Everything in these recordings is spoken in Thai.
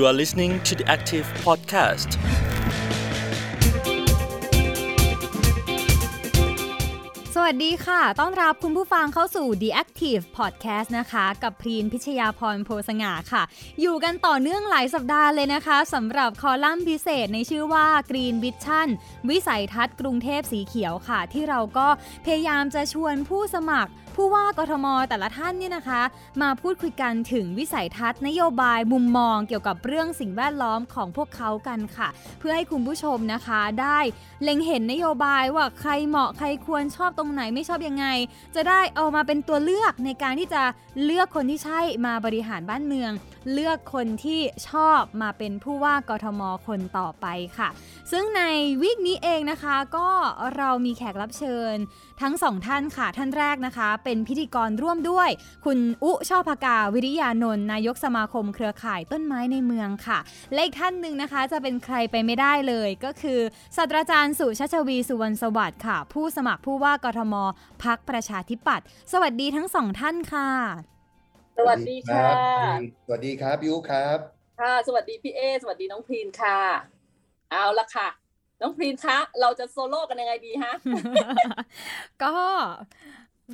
You are listening to The Active Podcast. สวัสดีค่ะต้อนรับคุณผู้ฟังเข้าสู่ The Active Podcast นะคะกับพรีนพิชยาพรโพสง่าค่ะอยู่กันต่อเนื่องหลายสัปดาห์เลยนะคะสำหรับคอลัมน์พิเศษในชื่อว่า Green Vision วิสัยทัศน์กรุงเทพสีเขียวค่ะที่เราก็พยายามจะชวนผู้สมัครผู้ว่ากทมแต่ละท่านเนี่ยนะคะมาพูดคุยกันถึงวิสัยทัศน์นโยบายมุมมองเกี่ยวกับเรื่องสิ่งแวดล้อมของพวกเขากันค่ะเพื่อให้คุณผู้ชมนะคะได้เล็งเห็นนโยบายว่าใครเหมาะใครควรชอบตรงไหนไม่ชอบยังไงจะได้เอามาเป็นตัวเลือกในการที่จะเลือกคนที่ใช่มาบริหารบ้านเมืองเลือกคนที่ชอบมาเป็นผู้ว่ากทมคนต่อไปค่ะซึ่งในวีคนี้เองนะคะก็เรามีแขกรับเชิญทั้งสองท่านค่ะท่านแรกนะคะเป็นพิธีกรร่วมด้วยคุณอุชภกาวิริยานนท์นายกสมาคมเครือข่ายต้นไม้ในเมืองค่ะและอีกท่านหนึ่งนะคะจะเป็นใครไปไม่ได้เลยก็คือศาสตราจารย์สุชาชวีสุวรรณสวัสดิ์ค่ะผู้สมัครผู้ว่ากทมพรรคประชาธิปัตย์สวัสดีทั้งสองท่านค่ะสวัสดีค่ะสวัสดีครับยูครับค่ะสวัสดีพี่เอสวัสดีน้องพรีนค่ะเอาละค่ะน้องพรีนคะเราจะโซโล่กันยังไงดีฮะก็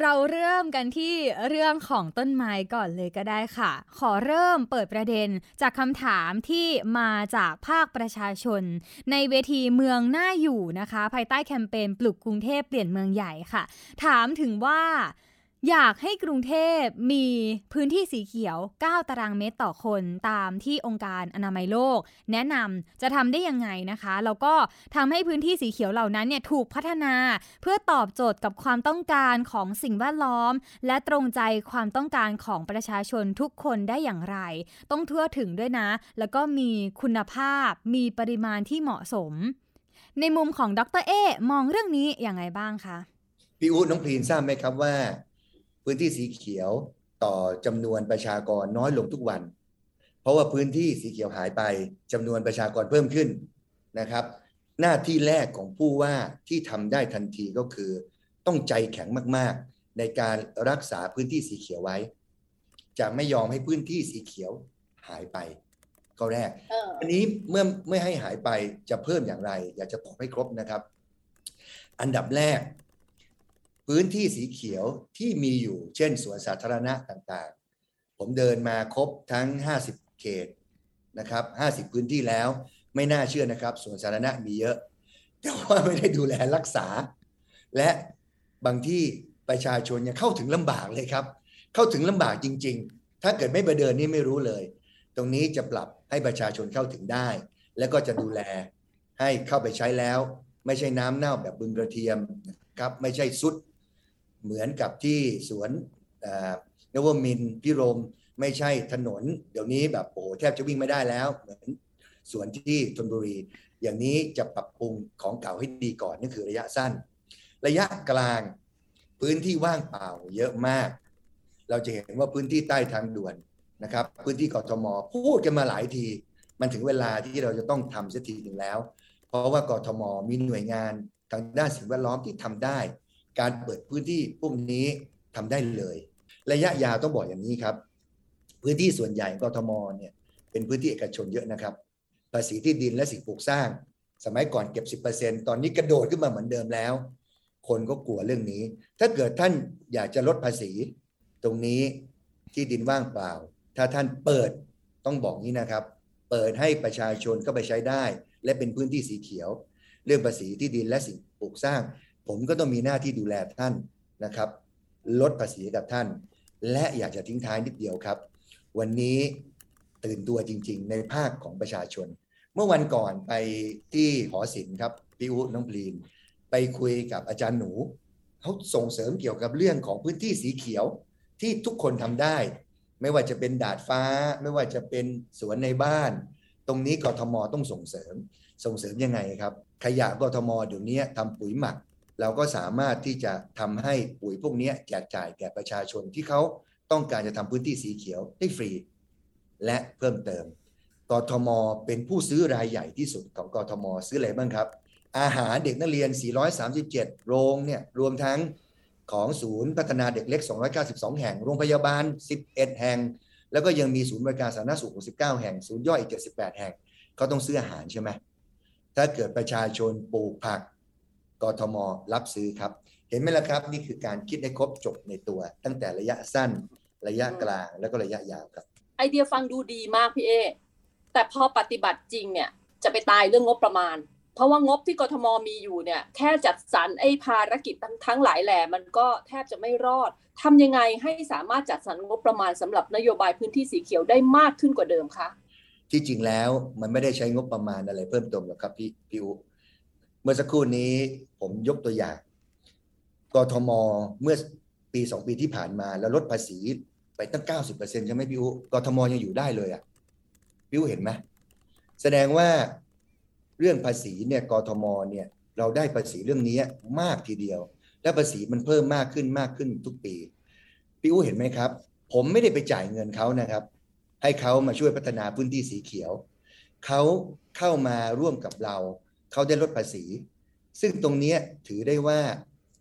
เราเริ่มกันที่เรื่องของต้นไม้ก่อนเลยก็ได้ค่ะขอเริ่มเปิดประเด็นจากคำถามที่มาจากภาคประชาชนในเวทีเมืองน่าอยู่นะคะภายใต้แคมเปญปลุกกรุงเทพเปลี่ยนเมืองใหญ่ค่ะถามถึงว่าอยากให้กรุงเทพมีพื้นที่สีเขียว9ตารางเมตรต่อคนตามที่องค์การอนามัยโลกแนะนำจะทำได้ยังไงนะคะแล้วก็ทำให้พื้นที่สีเขียวเหล่านั้นเนี่ยถูกพัฒนาเพื่อตอบโจทย์กับความต้องการของสิ่งแวดล้อมและตรงใจความต้องการของประชาชนทุกคนได้อย่างไรต้องทั่วถึงด้วยนะแล้วก็มีคุณภาพมีปริมาณที่เหมาะสมในมุมของดร.เอมองเรื่องนี้อย่างไรบ้างคะพี่อู๊ดน้องพลีนทราบไหมครับว่าพื้นที่สีเขียวต่อจำนวนประชากรน้อยลงทุกวันเพราะว่าพื้นที่สีเขียวหายไปจำนวนประชากรเพิ่มขึ้นนะครับหน้าที่แรกของผู้ว่าที่ทำได้ทันทีก็คือต้องใจแข็งมากๆในการรักษาพื้นที่สีเขียวไว้จะไม่ยอมให้พื้นที่สีเขียวหายไปก็แรกอันนี้เมื่อให้หายไปจะเพิ่มอย่างไรอยากจะตอบให้ครบนะครับอันดับแรกพื้นที่สีเขียวที่มีอยู่เช่นสวนสาธารณะต่างๆผมเดินมาครบทั้ง50เขตนะครับ50พื้นที่แล้วไม่น่าเชื่อนะครับสวนสาธารณะมีเยอะแต่ว่าไม่ได้ดูแลรักษาและบางที่ประชาชนยังเข้าถึงลำบากเลยครับเข้าถึงลำบากจริงๆถ้าเกิดไม่ไปเดินนี่ไม่รู้เลยตรงนี้จะปรับให้ประชาชนเข้าถึงได้และก็จะดูแลให้เข้าไปใช้แล้วไม่ใช่น้ำเน่าแบบบึงกระเทียมครับไม่ใช่สุดเหมือนกับที่สวนนวมินทร์พิรมไม่ใช่ถนนเดี๋ยวนี้แบบโอ้แทบจะวิ่งไม่ได้แล้วเหมือนสวนที่ธนบุรีอย่างนี้จะปรับปรุงของเก่าให้ดีก่อนนั่นคือระยะสั้นระยะกลางพื้นที่ว่างเปล่าเยอะมากเราจะเห็นว่าพื้นที่ใต้ทางด่วนนะครับพื้นที่กทมพูดกันมาหลายทีมันถึงเวลาที่เราจะต้องทำสักทีหนึ่งแล้วเพราะว่ากทมมีหน่วยงานทางด้านสิ่งแวดล้อมที่ทำได้การเปิดพื้นที่พวกนี้ทำได้เลยระยะยาวต้องบอกอย่างนี้ครับพื้นที่ส่วนใหญ่กทมเนี่ยเป็นพื้นที่เอกชนเยอะนะครับภาษีที่ดินและสิ่งปลูกสร้างสมัยก่อนเก็บ 10% ตอนนี้กระโดดขึ้นมาเหมือนเดิมแล้วคนก็กลัวเรื่องนี้ถ้าเกิดท่านอยากจะลดภาษีตรงนี้ที่ดินว่างเปล่าถ้าท่านเปิดต้องบอกนี้นะครับเปิดให้ประชาชนเข้าไปใช้ได้และเป็นพื้นที่สีเขียวเรื่องภาษีที่ดินและสิ่งปลูกสร้างผมก็ต้องมีหน้าที่ดูแลท่านนะครับลดภาษีกับท่านและอยากจะทิ้งท้ายนิดเดียวครับวันนี้ตื่นตัวจริงๆในภาคของประชาชนเมื่อวันก่อนไปที่หอศิลป์ครับพี่อู๊ดน้องพลีนไปคุยกับอาจารย์หนูเขาส่งเสริมเกี่ยวกับเรื่องของพื้นที่สีเขียวที่ทุกคนทำได้ไม่ว่าจะเป็นดาดฟ้าไม่ว่าจะเป็นสวนในบ้านตรงนี้กทม.ต้องส่งเสริมยังไงครับขยะกทม.เดี๋ยวนี้ทำปุ๋ยหมักเราก็สามารถที่จะทำให้ปุ๋ยพวกนี้แจกจ่ายแก่ประชาชนที่เขาต้องการจะทำพื้นที่สีเขียวได้ฟรีและเพิ่มเติมกทม.เป็นผู้ซื้อรายใหญ่ที่สุดของกทม.ซื้ออะไรบ้างครับอาหารเด็กนักเรียน437โรงเนี่ยรวมทั้งของศูนย์พัฒนาเด็กเล็ก292แห่งโรงพยาบาล11แห่ง แล้วก็ยังมีศูนย์บริการสาธารณสุข69แห่งศูนย์ย่อยอีก78แห่งเขาต้องซื้ออาหารใช่ไหมถ้าเกิดประชาชนปลูกผักกทม.รับซื้อครับเห็นไหมล่ะครับนี่คือการคิดให้ครบจบในตัวตั้งแต่ระยะสั้นระยะกลางแล้วก็ระยะยาวครับไอเดียฟังดูดีมากพี่เอแต่พอปฏิบัติจริงเนี่ยจะไปตายเรื่องงบประมาณเพราะว่างบที่กทม.มีอยู่เนี่ยแค่จัดสรรไอ้ภารกิจทั้งหลายแหล่มันก็แทบจะไม่รอดทำยังไงให้สามารถจัดสรรงบประมาณสำหรับนโยบายพื้นที่สีเขียวได้มากขึ้นกว่าเดิมคะที่จริงแล้วมันไม่ได้ใช้งบประมาณอะไรเพิ่มเติมหรอกครับพี่อุเมื่อสักครู่นี้ผมยกตัวอย่างกทม.เมื่อปี2ปีที่ผ่านมาแล้วลดภาษีไปตั้ง 90% ใช่ไหมพี่อุกทม.ยังอยู่ได้เลยอ่ะพี่อุเห็นไหมแสดงว่าเรื่องภาษีเนี่ยกทม.เนี่ยเราได้ภาษีเรื่องนี้มากทีเดียวและภาษีมันเพิ่มมากขึ้นทุกปีพี่อุเห็นไหมครับผมไม่ได้ไปจ่ายเงินเขานะครับให้เขามาช่วยพัฒนาพื้นที่สีเขียวเขาเข้ามาร่วมกับเราเขาได้ลดภาษีซึ่งตรงนี้ถือได้ว่า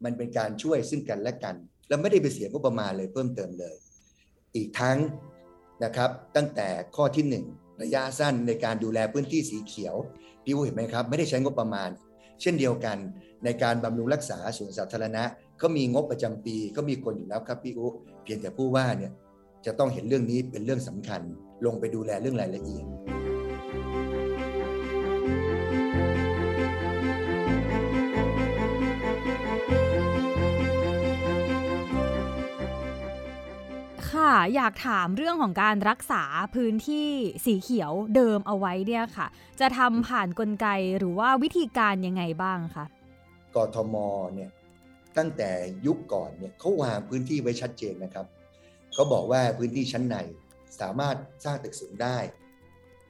มันเป็นการช่วยซึ่งกันและกันและไม่ได้ไปเสียงบประมาณเลยเพิ่มเติมเลยอีกทั้งนะครับตั้งแต่ข้อที่1ระยะสั้นในการดูแลพื้นที่สีเขียวพี่ผู้เห็นไหมครับไม่ได้ใช้งบประมาณเช่นเดียวกันในการบำรุงรักษาสวนสาธารณะก็มีงบประจำปีก็มีคนอยู่แล้วครับพี่ผู้เพียงแต่ผู้ว่าเนี่ยจะต้องเห็นเรื่องนี้เป็นเรื่องสำคัญลงไปดูแลเรื่องรายละเอียดค่ะอยากถามเรื่องของการรักษาพื้นที่สีเขียวเดิมเอาไว้เนี่ยค่ะจะทำผ่านกลไกหรือว่าวิธีการยังไงบ้างคะกทม.เนี่ยตั้งแต่ยุคก่อนเนี่ยเขาวางพื้นที่ไว้ชัดเจนนะครับเขาบอกว่าพื้นที่ชั้นในสามารถสร้างตึกสูงได้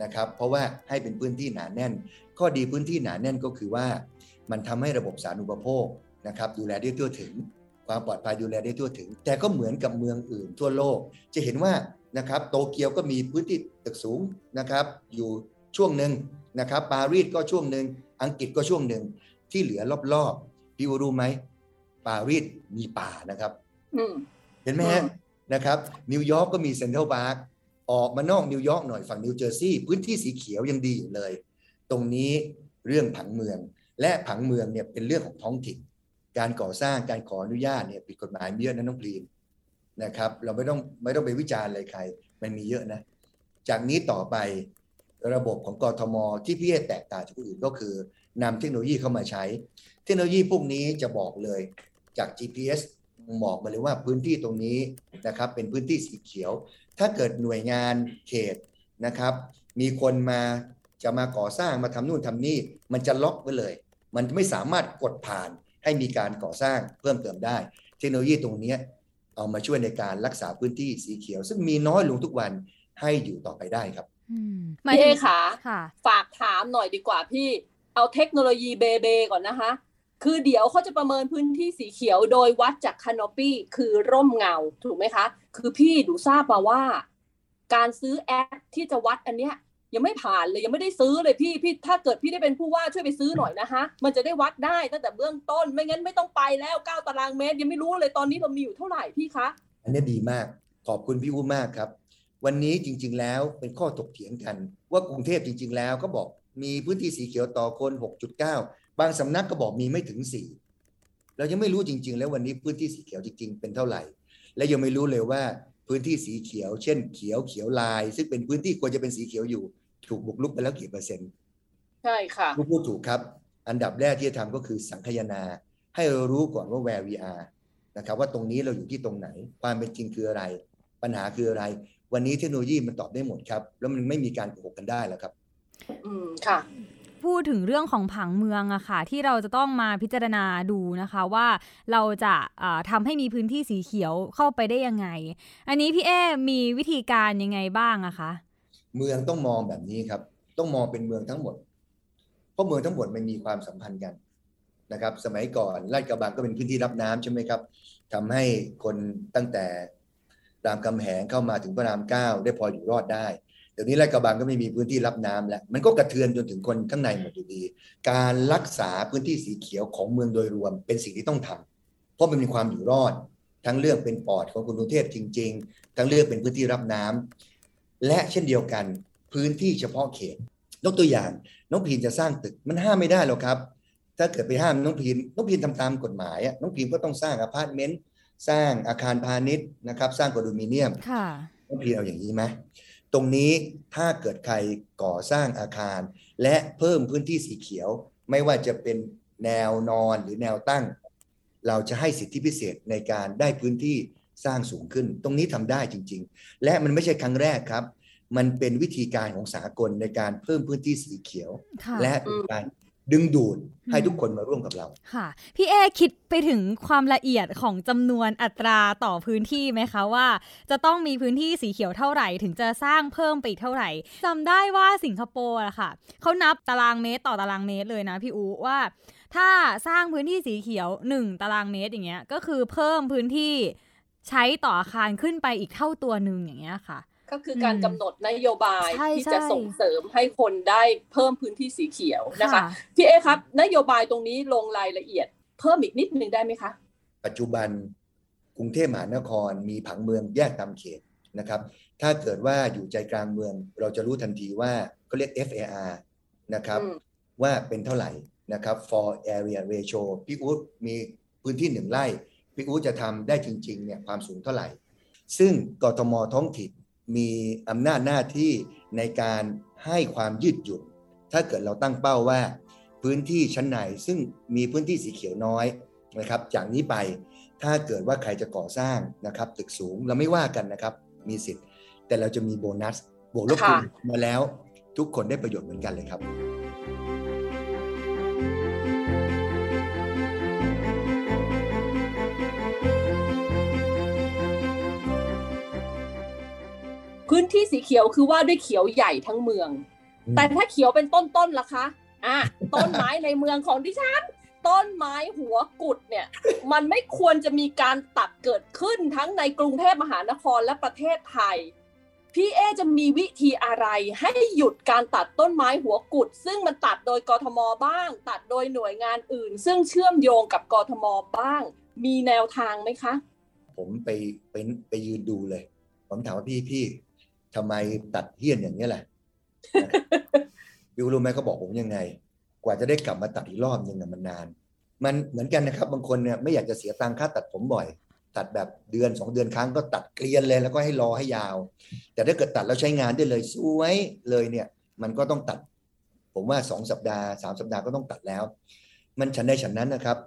นะครับเพราะว่าให้เป็นพื้นที่หนาแน่นข้อดีพื้นที่หนาแน่นก็คือว่ามันทำให้ระบบสาธารณูปโภคนะครับดูแลได้ทั่วถึงความปลอดภัยดูแลได้ทั่วถึงแต่ก็เหมือนกับเมืองอื่นทั่วโลกจะเห็นว่านะครับโตเกียวก็มีพื้นที่ตึกสูงนะครับอยู่ช่วงนึงนะครับปารีสก็ช่วงนึงอังกฤษก็ช่วงนึงที่เหลือรอบๆพี่รู้ไหมปารีสมีป่านะครับเห็นไหมฮะนะครับนิวยอร์กก็มีเซ็นทรัลพาร์คออกมานอกนิวยอร์กหน่อยฝั่งนิวเจอร์ซีย์พื้นที่สีเขียวยังดีอยู่เลยตรงนี้เรื่องผังเมืองและผังเมืองเนี่ยเป็นเรื่องของท้องถิ่นการก่อสร้างการขออนุญาตเนี่ยผิดกฎหมายเยอะนะน้องพลีนนะครับเราไม่ต้องไปวิจารณ์อะไรใครมันมีเยอะนะจากนี้ต่อไประบบของกทม.ที่พี่แตกต่างจากคนอื่นก็คือนำเทคโนโลยีเข้ามาใช้เทคโนโลยีพวกนี้จะบอกเลยจาก GPSบอกมาเลยว่าพื้นที่ตรงนี้นะครับเป็นพื้นที่สีเขียวถ้าเกิดหน่วยงานเขตนะครับมีคนมาจะมาก่อสร้างมาทำนู่นทำนี่มันจะล็อกไว้เลยมันไม่สามารถกดผ่านให้มีการก่อสร้างเพิ่มเติมได้เทคโนโลยีตรงนี้เอามาช่วยในการรักษาพื้นที่สีเขียวซึ่งมีน้อยลงทุกวันให้อยู่ต่อไปได้ครับพี่เอขาฝากถามหน่อยดีกว่าพี่เอาเทคโนโลยีเบเบก่อนนะคะคือเดี๋ยวเขาจะประเมินพื้นที่สีเขียวโดยวัดจาก Canopy คือร่มเงาถูกไหมคะคือพี่ดูทราบมาว่าการซื้อแอปที่จะวัดอันเนี้ยยังไม่ผ่านเลยยังไม่ได้ซื้อเลยพี่ถ้าเกิดพี่ได้เป็นผู้ว่าช่วยไปซื้อหน่อยนะฮะมันจะได้วัดได้ตั้งแต่เบื้องต้นไม่งั้นไม่ต้องไปแล้ว9ตารางเมตรยังไม่รู้เลยตอนนี้เรามีอยู่เท่าไหร่พี่คะอันนี้ดีมากขอบคุณพี่อุ้มมากครับวันนี้จริงๆแล้วเป็นข้อถกเถียงกันว่ากรุงเทพจริงๆแล้วก็บอกมีพื้นที่สีเขียวต่อคน 6.9บางสำนักก็บอกมีไม่ถึง4เรายังไม่รู้จริงๆแล้ววันนี้พื้นที่สีเขียวจริงๆเป็นเท่าไหร่และยังไม่รู้เลยว่าพื้นที่สีเขียวเช่นเขียวลายซึ่งเป็นพื้นที่ควรจะเป็นสีเขียวอยู่ถูกบุกรุกไปแล้วกี่เปอร์เซ็นต์ใช่ค่ะพูดถูกครับอันดับแรกที่จะทำก็คือสังคายนาให้เรารู้ก่อนว่า where we are นะครับว่าตรงนี้เราอยู่ที่ตรงไหนความเป็นจริงคืออะไรปัญหาคืออะไรวันนี้เทคโนโลยีมันตอบได้หมดครับแล้วมันไม่มีการโกหกกันได้แล้วครับค่ะพูดถึงเรื่องของผังเมืองอะค่ะที่เราจะต้องมาพิจารณาดูนะคะว่าเราจะทำให้มีพื้นที่สีเขียวเข้าไปได้ยังไงอันนี้พี่เอมีวิธีการยังไงบ้างอะคะเมืองต้องมองแบบนี้ครับต้องมองเป็นเมืองทั้งหมดเพราะเมืองทั้งหมดมันมีความสัมพันธ์กันนะครับสมัยก่อนลาดกระบังก็เป็นพื้นที่รับน้ำใช่ไหมครับทำให้คนตั้งแต่รามคำแหงเข้ามาถึงพระรามเก้าได้พออยู่รอดได้เดี๋ยวนี้ลาดกระบังก็ไม่มีพื้นที่รับน้ำแล้วมันก็กระเทือนจนถึงคนข้างในหมดอยู่ดีการรักษาพื้นที่สีเขียวของเมืองโดยรวมเป็นสิ่งที่ต้องทำเพราะมันมีความอยู่รอดทั้งเรื่องเป็นปอดของกรุงเทพจริงๆทั้งเรื่องเป็นพื้นที่รับน้ และเช่นเดียวกันพื้นที่เฉพาะเขตยกตัวอย่างน้องพีนจะสร้างตึกมันห้ามไม่ได้หรอกครับถ้าเกิดไปห้ามน้องพีนทำตามกฎหมายน้องพีนก็ต้องสร้างอพาร์ตเมนต์สร้างอาคารพาณิชย์นะครับสร้างคอนโดมิเนียมน้องพีนเอาอย่างนี้ไหมตรงนี้ถ้าเกิดใครก่อสร้างอาคารและเพิ่มพื้นที่สีเขียวไม่ว่าจะเป็นแนวนอนหรือแนวตั้งเราจะให้สิทธิพิเศษในการได้พื้นที่สร้างสูงขึ้นตรงนี้ทำได้จริงๆและมันไม่ใช่ครั้งแรกครับมันเป็นวิธีการของสากลในการเพิ่มพื้นที่สีเขียวและเป็นการดึงดูดให้ทุกคนมาร่วมกับเราค่ะพี่เอคิดไปถึงความละเอียดของจำนวนอัตราต่อพื้นที่ไหมคะว่าจะต้องมีพื้นที่สีเขียวเท่าไหร่ถึงจะสร้างเพิ่มไปเท่าไหร่จำได้ว่าสิงคโปร์อะค่ะเขานับตารางเมตรต่อตารางเมตรเลยนะพี่อู๋ว่าถ้าสร้างพื้นที่สีเขียว1ตารางเมตรอย่างเงี้ยก็คือเพิ่มพื้นที่ใช้ต่ออาคารขึ้นไปอีกเท่าตัวนึงอย่างเงี้ยค่ะก็คือการกำหนดนโยบายที่จะส่งเสริมให้คนได้เพิ่มพื้นที่สีเขียวนะคะพี่เอครับนโยบายตรงนี้ลงรายละเอียดเพิ่มอีกนิดนึงได้ไหมคะปัจจุบันกรุงเทพมหานครมีผังเมืองแยกตามเขตนะครับถ้าเกิดว่าอยู่ใจกลางเมืองเราจะรู้ทันทีว่าเขาเรียก FAR นะครับว่าเป็นเท่าไหร่นะครับ for area ratio พี่อู๊ดมีพื้นที่1ไร่พี่อู๊ดจะทำได้จริงๆเนี่ยความสูงเท่าไหร่ซึ่งกทมท้องถิ่นมีอำนาจหน้าที่ในการให้ความยืดหยุ่นถ้าเกิดเราตั้งเป้าว่าพื้นที่ชั้นในซึ่งมีพื้นที่สีเขียวน้อยนะครับจากนี้ไปถ้าเกิดว่าใครจะก่อสร้างนะครับตึกสูงเราไม่ว่ากันนะครับมีสิทธิ์แต่เราจะมีโบนัสบวกลบคูณมาแล้วทุกคนได้ประโยชน์เหมือนกันเลยครับพื้นที่สีเขียวคือว่าด้วยเขียวใหญ่ทั้งเมืองแต่ถ้าเขียวเป็นต้นๆล่ะคะต้นไม้ในเมืองของดิฉันต้นไม้หัวกุดเนี่ยมันไม่ควรจะมีการตัดเกิดขึ้นทั้งในกรุงเทพมหานครและประเทศไทยพี่เอจะมีวิธีอะไรให้หยุดการตัดต้นไม้หัวกุดซึ่งมันตัดโดยกทมบ้างตัดโดยหน่วยงานอื่นซึ่งเชื่อมโยงกับกทมบ้างมีแนวทางไหมคะผมไปยืนดูเลยผมถามว่าพี่ทำไมตัดเหี้ยนอย่างนี้แหละพี่รู้ไหมเขาบอกผมยังไงกว่าจะได้กลับมาตัดอีกรอบนึงมันนานมันเหมือนกันนะครับบางคนเนี่ยไม่อยากจะเสียตังค่าตัดผมบ่อยตัดแบบเดือน2เดือนครั้งก็ตัดเกลียนเลยแล้วก็ให้รอให้ยาวแต่ถ้าเกิดตัดแล้วใช้งานได้เลยสวยเลยเนี่ยมันก็ต้องตัดผมว่า2สัปดาห์3สัปดาห์ก็ต้องตัดแล้วมันฉันได้ฉันนั้นนะครับ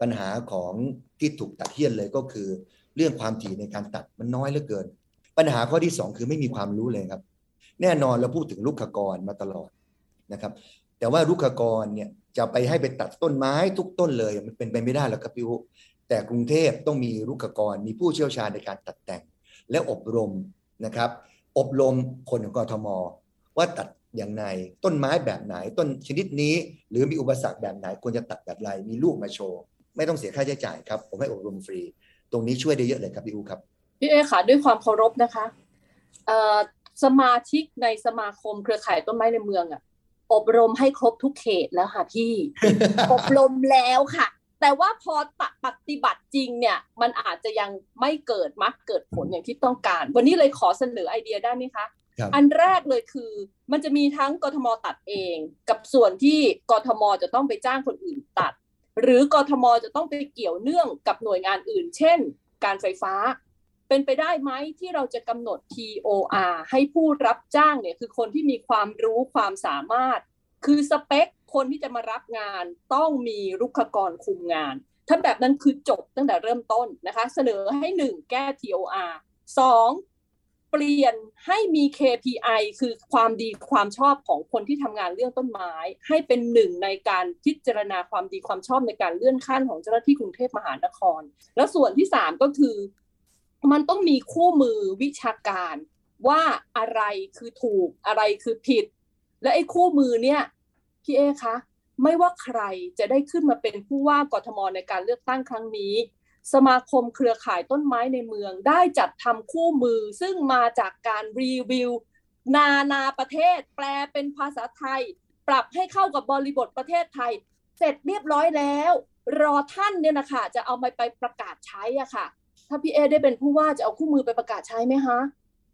ปัญหาของที่ถูกตัดเหี้ยนเลยก็คือเรื่องความถี่ในการตัดมันน้อยเหลือเกินปัญหาข้อที่2คือไม่มีความรู้เลยครับแน่นอนเราพูดถึงลูกขกรมาตลอดนะครับแต่ว่าลูกขกรเนี่ยจะไปให้ไปตัดต้นไม้ทุกต้นเลยมันเป็นไปไม่ได้หรอกครับพี่วุฒิแต่กรุงเทพต้องมีลูกขกรมีผู้เชี่ยวชาญในการตัดแต่งและอบรมนะครับอบรมคนของกทมว่าตัดอย่างไรต้นไม้แบบไหนต้นชนิดนี้หรือมีอุปสรรคแบบไหนควรจะตัดแบบไรมีลูกมาโชว์ไม่ต้องเสียค่าใช้จ่ายครับผมให้อบรมฟรีตรงนี้ช่วยได้เยอะเลยครับพี่วุฒิครับพี่เอค่ะด้วยความเคารพนะคะสมาชิกในสมาคมเครือข่ายต้นไม้ในเมืองอบรมให้ครบทุกเขตแล้วค่ะพี่ อบรมแล้วค่ะแต่ว่าพอปฏิบัติจริงเนี่ยมันอาจจะยังไม่เกิดมักเกิดผลอย่างที่ต้องการวันนี้เลยขอเสนอไอเดียได้ไหมคะอันแรกเลยคือมันจะมีทั้งกทมตัดเองกับส่วนที่กทมจะต้องไปจ้างคนอื่นตัดหรือกทมจะต้องไปเกี่ยวเนื่องกับหน่วยงานอื่นเช่นการไฟฟ้าเป็นไปได้ไหมที่เราจะกำหนด TOR ให้ผู้รับจ้างเนี่ยคือคนที่มีความรู้ความสามารถคือสเปคคนที่จะมารับงานต้องมีรุกขกรคุมงานถ้าแบบนั้นคือจบตั้งแต่เริ่มต้นนะคะเสนอให้1แก้ TOR 2เปลี่ยนให้มี KPI คือความดีความชอบของคนที่ทำงานเรื่องต้นไม้ให้เป็น1ในการพิจารณาความดีความชอบในการเลื่อนขั้นของเจ้าหน้าที่กรุงเทพมหานครแล้วส่วนที่3ก็คือมันต้องมีคู่มือวิชาการว่าอะไรคือถูกอะไรคือผิดและไอ้คู่มือเนี่ยพี่เอคะไม่ว่าใครจะได้ขึ้นมาเป็นผู้ว่ากทมในการเลือกตั้งครั้งนี้สมาคมเครือข่ายต้นไม้ในเมืองได้จัดทำคู่มือซึ่งมาจากการรีวิวนาประเทศแปลเป็นภาษาไทยปรับให้เข้ากับบริบทประเทศไทยเสร็จเรียบร้อยแล้วรอท่านเนี่ยนะคะจะเอาไปประกาศใช้อ่ะค่ะถ้าพี่เอได้เป็นผู้ว่าจะเอาคู่มือไปประกาศใช้ไหมคะ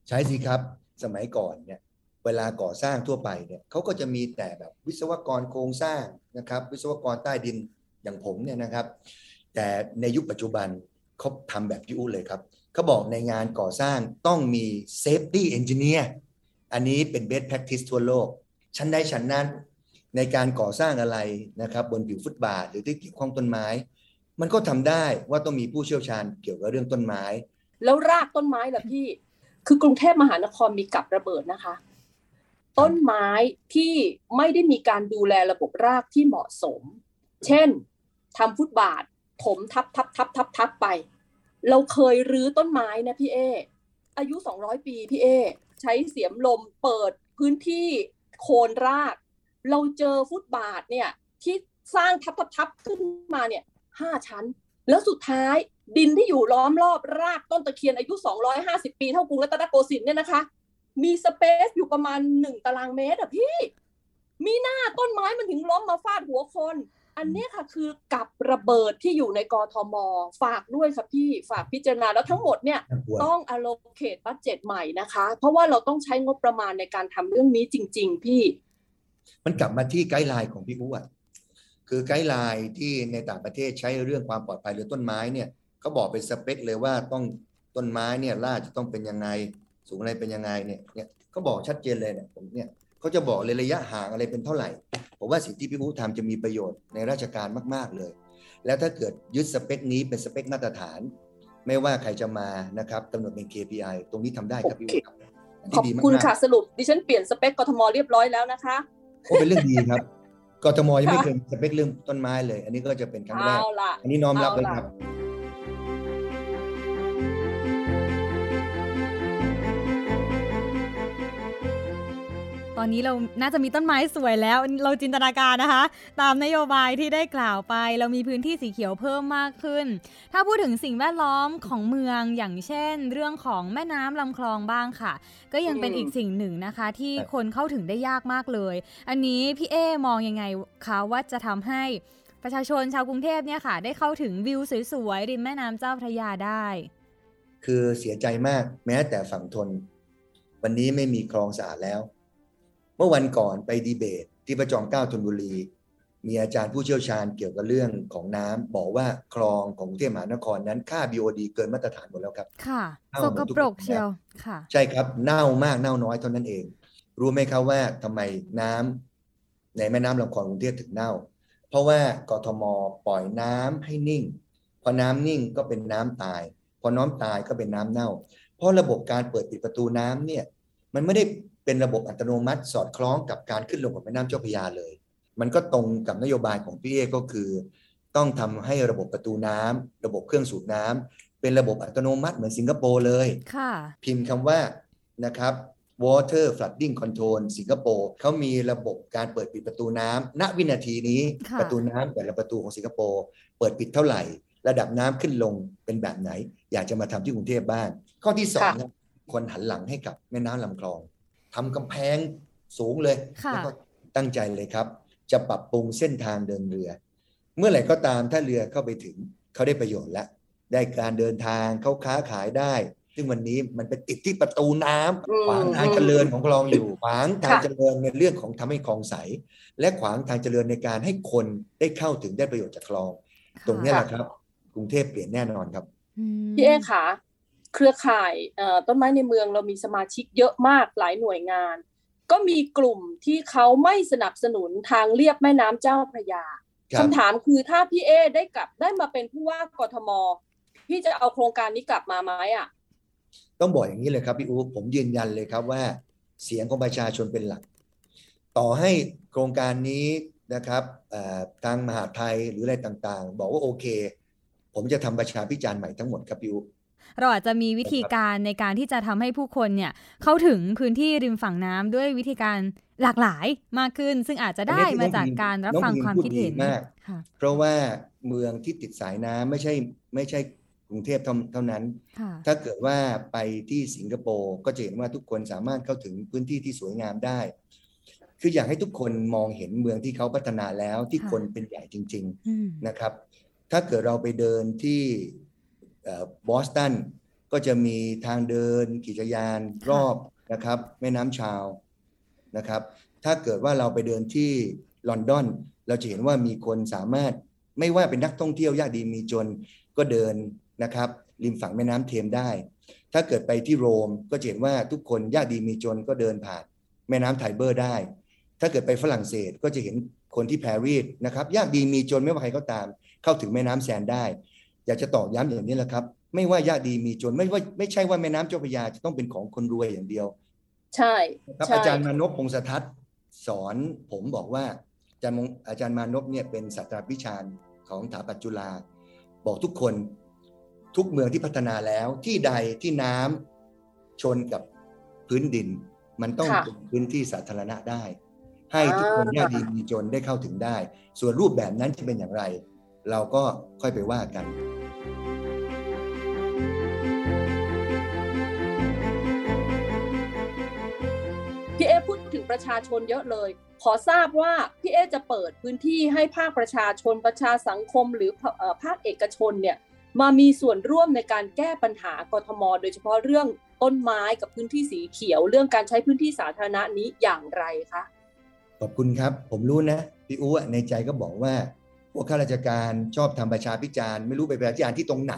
ใช้สิครับ สมัยก่อนเนี่ยเวลาก่อสร้างทั่วไปเนี่ยเขาก็จะมีแต่แบบวิศวกรโครงสร้างนะครับวิศวกรใต้ดินอย่างผมเนี่ยนะครับแต่ในยุคปัจจุบันเขาทำแบบพี่อู๋เลยครับเขาบอกในงานก่อสร้างต้องมี safety engineer อันนี้เป็น best practice ทั่วโลกชั้นใดชั้นนั้นในการก่อสร้างอะไรนะครับบนผิวฟุตบาทหรือที่เกี่ยวข้องต้นไม้มันก็ทำได้ว่าต้องมีผู้เชี่ยวชาญเกี่ยวกับเรื่องต้นไม้แล้วรากต้นไม้ล่ะพี่คือกรุงเทพมหานครมีกับระเบิดนะคะต้นไม้ที่ไม่ได้มีการดูแลระบบรากที่เหมาะสมเช่นทำฟุตบาทถมทับๆๆๆไปเราเคยรื้อต้นไม้นะพี่เออายุ200ปีพี่เอใช้เสียมลมเปิดพื้นที่โคนรากเราเจอฟุตบาทเนี่ยที่สร้างทับๆๆขึ้นมาเนี่ย5ชั้นแล้วสุดท้ายดินที่อยู่ล้อมรอบรากต้นตะเคียนอายุ250ปีเท่ากรุงรัตนโกสินทร์เนี่ยนะคะมีสเปซอยู่ประมาณ1ตารางเมตรอะพี่มีหน้าต้นไม้มันถึงล้มมาฟาดหัวคนอันนี้ค่ะคือกับระเบิดที่อยู่ในกทม.ฝากด้วยค่ะพี่ฝากพิจารณาแล้วทั้งหมดเนี่ยต้อง allocate budget ใหม่นะคะเพราะว่าเราต้องใช้งบประมาณในการทำเรื่องนี้จริงๆพี่มันกลับมาที่ไกด์ไลน์ของพี่อู๋อ่ะคือไกด์ไลน์ที่ในต่างประเทศใช้เรื่องความปลอดภัยหรือต้นไม้เนี่ยเขาบอกเป็นสเปคเลยว่าต้องต้นไม้เนี่ยรากจะต้องเป็นยังไงสูงอะไรเป็นยังไงเนี่ยเขาบอกชัดเจนเลยเนี่ยผมเนี่ยเขาจะบอกเลยระยะห่างอะไรเป็นเท่าไหร่ผมว่าสิ่งที่พี่อู๋ทำจะมีประโยชน์ในราชการมากๆเลยแล้วถ้าเกิดยึดสเปคนี้เป็นสเปคมาตรฐานไม่ว่าใครจะมานะครับกำหนดเป็น KPI ตรงนี้ทำได้ครับพี่อู๋ครับขอบคุณค่ะสรุปดิฉันเปลี่ยนสเปคกทม.เรียบร้อยแล้วนะคะก็เป็นเรื่องดีครับกทม.ยังไม่เคยสเปคเรื่องต้นไม้เลยอันนี้ก็จะเป็นครั้งแรกอันนี้น้อมรับเลยครับตอนนี้เราน่าจะมีต้นไม้สวยแล้วเราจินตนาการนะคะตามนโยบายที่ได้กล่าวไปเรามีพื้นที่สีเขียวเพิ่มมากขึ้นถ้าพูดถึงสิ่งแวดล้อมของเมืองอย่างเช่นเรื่องของแม่น้ำลำคลองบ้างค่ะก็ยังเป็นอีกสิ่งหนึ่งนะคะที่คนเข้าถึงได้ยากมากเลยอันนี้พี่เอมองยังไงคะว่าจะทำให้ประชาชนชาวกรุงเทพเนี่ยค่ะได้เข้าถึงวิวสวยๆริมแม่น้ำเจ้าพระยาได้คือเสียใจมากแม้แต่ฝั่งทนวันนี้ไม่มีคลองสะอาดแล้วเมื่อวันก่อนไปดีเบตที่พระจอมเกล้าธนบุรีมีอาจารย์ผู้เชี่ยวชาญเกี่ยวกับเรื่องของน้ำบอกว่าคลองของกรุงเทพมหานครนั้นค่า BOD เกินมาตรฐานหมดแล้วครับค่ะสกปรกเชียวค่ะใช่ครับเน่ามากเน่าน้อยเท่านั้นเองรู้ไหมครับว่าทำไมน้ำในแม่น้ำลำคลองกรุงเทพถึงเน่าเพราะว่ากทม.ปล่อยน้ำให้นิ่งพอน้ำนิ่งก็เป็นน้ำตายพอน้ำตายก็เป็นน้ำเน่าเพราะระบบการเปิดปิดประตูน้ำเนี่ยมันไม่ได้เป็นระบบอัตโนมัติสอดคล้องกับการขึ้นลงของแม่น้ำเจ้าพระยาเลยมันก็ตรงกับนโยบายของพี่เอกก็คือต้องทำให้ระบบประตูน้ำระบบเครื่องสูบน้ำเป็นระบบอัตโนมัติเหมือนสิงคโปร์เลยพิมพ์คำว่านะครับ water flooding control สิงคโปร์เขามีระบบการเปิดปิดประตูน้ำณวินาทีนี้ประตูน้ำแต่ละประตูของสิงคโปร์เปิดปิดเท่าไหร่ระดับน้ำขึ้นลงเป็นแบบไหนอยากจะมาทำที่กรุงเทพบ้างข้อที่สองคนหันหลังให้กับแม่น้ำลำคลองทำกำแพงสูงเลยแล้วก็ตั้งใจเลยครับจะปรับปรุงเส้นทางเดินเรือเมื่อไหร่ก็ตามถ้าเรือเข้าไปถึงเขาได้ประโยชน์แล้วได้การเดินทางเขาค้าขายได้ซึ่งวันนี้มันไปติดที่ประตูน้ำขวางทางเจริญของคลองอยู่ขวางทางเจริญในเรื่องของทำให้คลองใสและขวางทางเจริญในการให้คนได้เข้าถึงได้ประโยชน์จากคลองตรงนี้แหละครับกรุงเทพเปลี่ยนแน่นอนครับพี่เอ๋ค่ะเครือข่ายต้นไม้ในเมืองเรามีสมาชิกเยอะมากหลายหน่วยงานก็มีกลุ่มที่เขาไม่สนับสนุนทางเลียบแม่น้ำเจ้าพระยาคำถามคือถ้าพี่เอได้มาเป็นผู้ว่ากทม.พี่จะเอาโครงการนี้กลับมาไหมอ่ะต้องบอกอย่างนี้เลยครับพี่อู๋ผมยืนยันเลยครับว่าเสียงของประชาชนเป็นหลักต่อให้โครงการนี้นะครับทางมหาดไทยหรืออะไรต่างๆบอกว่าโอเคผมจะทำประชาพิจารณ์ใหม่ทั้งหมดครับพี่อู๋เราอาจจะมีวิธีการในการที่จะทำให้ผู้คนเนี่ยเข้าถึงพื้นที่ริมฝั่งน้ำด้วยวิธีการหลากหลายมากขึ้นซึ่งอาจจะได้มาจากการรับฟังความคิดเห็นมากเพราะว่าเมืองที่ติดสายน้ำไม่ใช่กรุงเทพเท่านั้นถ้าเกิดว่าไปที่สิงคโปร์ก็จะเห็นว่าทุกคนสามารถเข้าถึงพื้นที่ที่สวยงามได้คืออยากให้ทุกคนมองเห็นเมืองที่เขาพัฒนาแล้วที่คนเป็นใหญ่จริงๆนะครับถ้าเกิดเราไปเดินที่บอสตันก็จะมีทางเดินกิจยานรอบ นะครับแม่น้ำชาวนะครับถ้าเกิดว่าเราไปเดินที่ลอนดอนเราจะเห็นว่ามีคนสามารถไม่ว่าเป็นนักท่องเที่ยวยากดีมีจนก็เดินนะครับริมฝั่งแม่น้ำเทมส์ได้ถ้าเกิดไปที่โรมก็จะเห็นว่าทุกคนยากดีมีจนก็เดินผ่านแม่น้ำไทเบอร์ได้ถ้าเกิดไปฝรั่งเศสก็จะเห็นคนที่ปารีสนะครับยากดีมีจนไม่ว่าใครก็ตามเข้าถึงแม่น้ำแซนได้อยากจะตอกย้ำอย่างนี้แหละครับไม่ว่ายากดีมีจนไม่ใช่ว่าแม่น้ำเจ้าพระยาจะต้องเป็นของคนรวยอย่างเดียวใช่ครับอาจารย์มานพพงษ์สทัศน์สอนผมบอกว่าอาจารย์มานพเนี่ยเป็นศาสตราจารย์ของสถาปัตย์จุฬาบอกทุกคนทุกเมืองที่พัฒนาแล้วที่ใดที่น้ำชนกับพื้นดินมันต้องเป็นพื้นที่สาธารณะได้ให้ทุกคนยากดีมีจนได้เข้าถึงได้ส่วนรูปแบบนั้นจะเป็นอย่างไรเราก็ค่อยไปว่ากันพี่เอพูดถึงประชาชนเยอะเลยขอทราบว่าพี่เอจะเปิดพื้นที่ให้ภาคประชาชนประชาสังคมหรือภาคเอกชนเนี่ยมามีส่วนร่วมในการแก้ปัญหากทมโดยเฉพาะเรื่องต้นไม้กับพื้นที่สีเขียวเรื่องการใช้พื้นที่สาธารณะนี้อย่างไรคะขอบคุณครับผมรู้นะพี่อู๋ในใจก็บอกว่าพวกข้าราชการชอบทำประชาพิจารณ์ไม่รู้ไปประชาพิจารณ์ที่ตรงไหน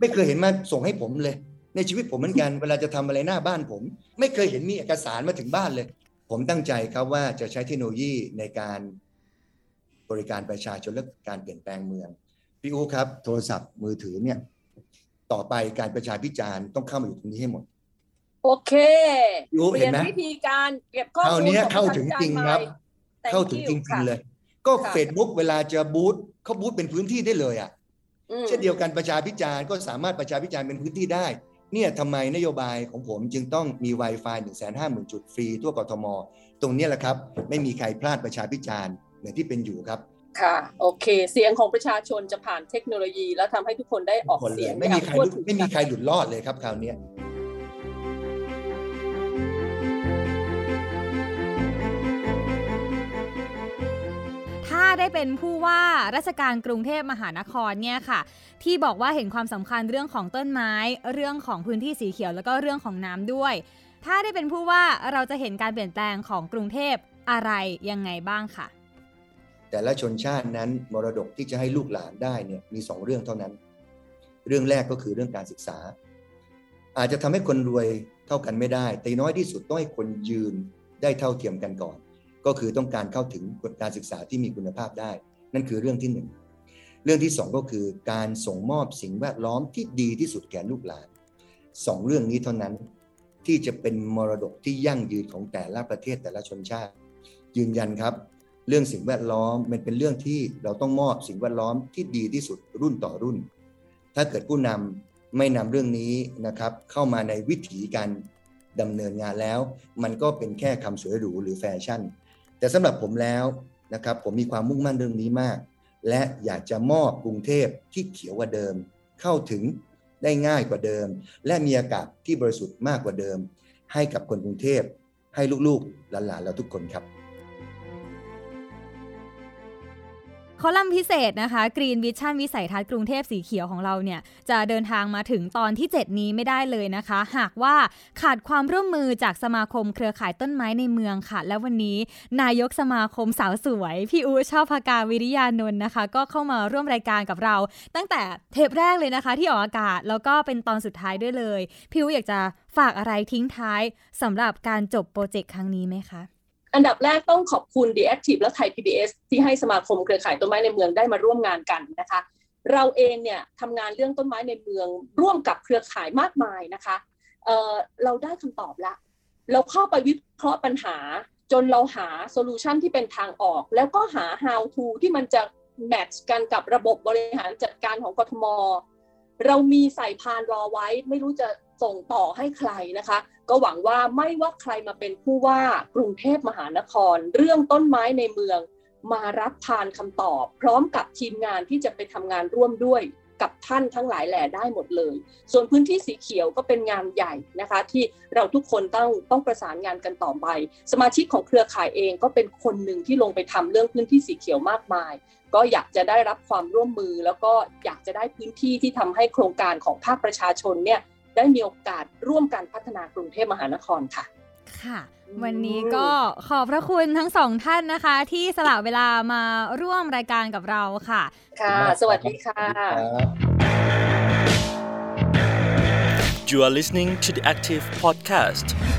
ไม่เคยเห็นมาส่งให้ผมเลยในชีวิตผมเหมือนกันเวลาจะทำอะไรหน้าบ้านผมไม่เคยเห็นมีเอกสารมาถึงบ้านเลยผมตั้งใจครับว่าจะใช้เทคโนโลยีในการบริการประชาชนและการเปลี่ยนแปลงเมืองพี่อู๋ครับโทรศัพท์มือถือเนี่ยต่อไปการประชาพิจารณ์ต้องเข้ามาอยู่ตรงนี้ให้หมดโอเคเปลี่ยนวิธีการเก็บข้อมูลเอาเนี้ยเข้าถึงจริงครับเข้าถึงจริงๆเลยก็ Facebook เวลาจะบูทเขาบูทเป็นพื้นที่ได้เลยอ่ะเช่นเดียวกันประชาพิจารณ์ก็สามารถประชาพิจารณ์เป็นพื้นที่ได้เนี่ยทำไมนโยบายของผมจึงต้องมี Wi-Fi 150,000 จุดฟรีทั่วกทมตรงนี้แหละครับไม่มีใครพลาดประชาพิจารณ์เหมือนที่เป็นอยู่ครับค่ะโอเคเสียงของประชาชนจะผ่านเทคโนโลยีแล้วทำให้ทุกคนได้ออกเสียงไม่มีใครหลุดรอดเลยครับคราวนี้ถ้าได้เป็นผู้ว่าราชการกรุงเทพมหานครเนี่ยค่ะที่บอกว่าเห็นความสำคัญเรื่องของต้นไม้เรื่องของพื้นที่สีเขียวแล้วก็เรื่องของน้ำด้วยถ้าได้เป็นผู้ว่าเราจะเห็นการเปลี่ยนแปลงของกรุงเทพอะไรยังไงบ้างค่ะแต่ละชนชาตินั้นมรดกที่จะให้ลูกหลานได้เนี่ยมี2เรื่องเท่านั้นเรื่องแรกก็คือเรื่องการศึกษาอาจจะทำให้คนรวยเท่ากันไม่ได้แต่น้อยที่สุดต้องให้คนยืนได้เท่าเทียมกันก่อนก็คือต้องการเข้าถึงการศึกษาที่มีคุณภาพได้นั่นคือเรื่องที่1เรื่องที่2ก็คือการส่งมอบสิ่งแวดล้อมที่ดีที่สุดแก่ลูกหลาน2เรื่องนี้เท่านั้นที่จะเป็นมรดกที่ยั่งยืนของแต่ละประเทศแต่ละชนชาติยืนยันครับเรื่องสิ่งแวดล้อมมันเป็นเรื่องที่เราต้องมอบสิ่งแวดล้อมที่ดีที่สุดรุ่นต่อรุ่นถ้าเกิดผู้นำไม่นำเรื่องนี้นะครับเข้ามาในวิถีการดำเนินงานแล้วมันก็เป็นแค่คำสวยหรูหรือแฟชั่นแต่สำหรับผมแล้วนะครับผมมีความมุ่งมั่นเรื่องนี้มากและอยากจะมอบกรุงเทพที่เขียวกว่าเดิมเข้าถึงได้ง่ายกว่าเดิมและมีอากาศที่บริสุทธิ์มากกว่าเดิมให้กับคนกรุงเทพให้ลูกๆหลานๆเราทุกคนครับคอลัมน์พิเศษนะคะ Green Vision วิสัยทัศน์กรุงเทพสีเขียวของเราเนี่ยจะเดินทางมาถึงตอนที่7นี้ไม่ได้เลยนะคะหากว่าขาดความร่วมมือจากสมาคมเครือข่ายต้นไม้ในเมืองค่ะและวันนี้นายกสมาคมสาวสวยพี่อู๋ชอบภากาวิริยานนท์นะคะก็เข้ามาร่วมรายการกับเราตั้งแต่เทปแรกเลยนะคะที่ออกอากาศแล้วก็เป็นตอนสุดท้ายด้วยเลยพี่อู๋อยากจะฝากอะไรทิ้งท้ายสำหรับการจบโปรเจกต์ครั้งนี้ไหมคะอันดับแรกต้องขอบคุณ The Active และ Thai PBS ที่ให้สมาคมเครือข่ายต้นไม้ในเมืองได้มาร่วมงานกันนะคะเราเองเนี่ยทำงานเรื่องต้นไม้ในเมืองร่วมกับเครือข่ายมากมายนะคะเราได้คำตอบละเราเข้าไปวิเคราะห์ปัญหาจนเราหาโซลูชันที่เป็นทางออกแล้วก็หา how to ที่มันจะแมทช์กันกับระบบบริหารจัดการของกทมเรามีสายพานรอไว้ไม่รู้จะส่งต่อให้ใครนะคะก็หวังว่าไม่ว่าใครมาเป็นผู้ว่ากรุงเทพมหานครเรื่องต้นไม้ในเมืองมารับพานคำตอบพร้อมกับทีมงานที่จะไปทำงานร่วมด้วยกับท่านทั้งหลายแหล่ได้หมดเลยส่วนพื้นที่สีเขียวก็เป็นงานใหญ่นะคะที่เราทุกคนต้องประสานงานกันต่อไปสมาชิกของเครือข่ายเองก็เป็นคนหนึ่งที่ลงไปทำเรื่องพื้นที่สีเขียวมากมายก็อยากจะได้รับความร่วมมือแล้วก็อยากจะได้พื้นที่ที่ทำให้โครงการของภาคประชาชนเนี่ย ได้มีโอกาสร่วมกันพัฒนากรุงเทพมหานครค่ะค่ะวันนี้ก็ขอบพระคุณทั้งสองท่านนะคะที่สละเวลามาร่วมรายการกับเราค่ะค่ะสวัสดีค่ะ You are listening to The Active Podcast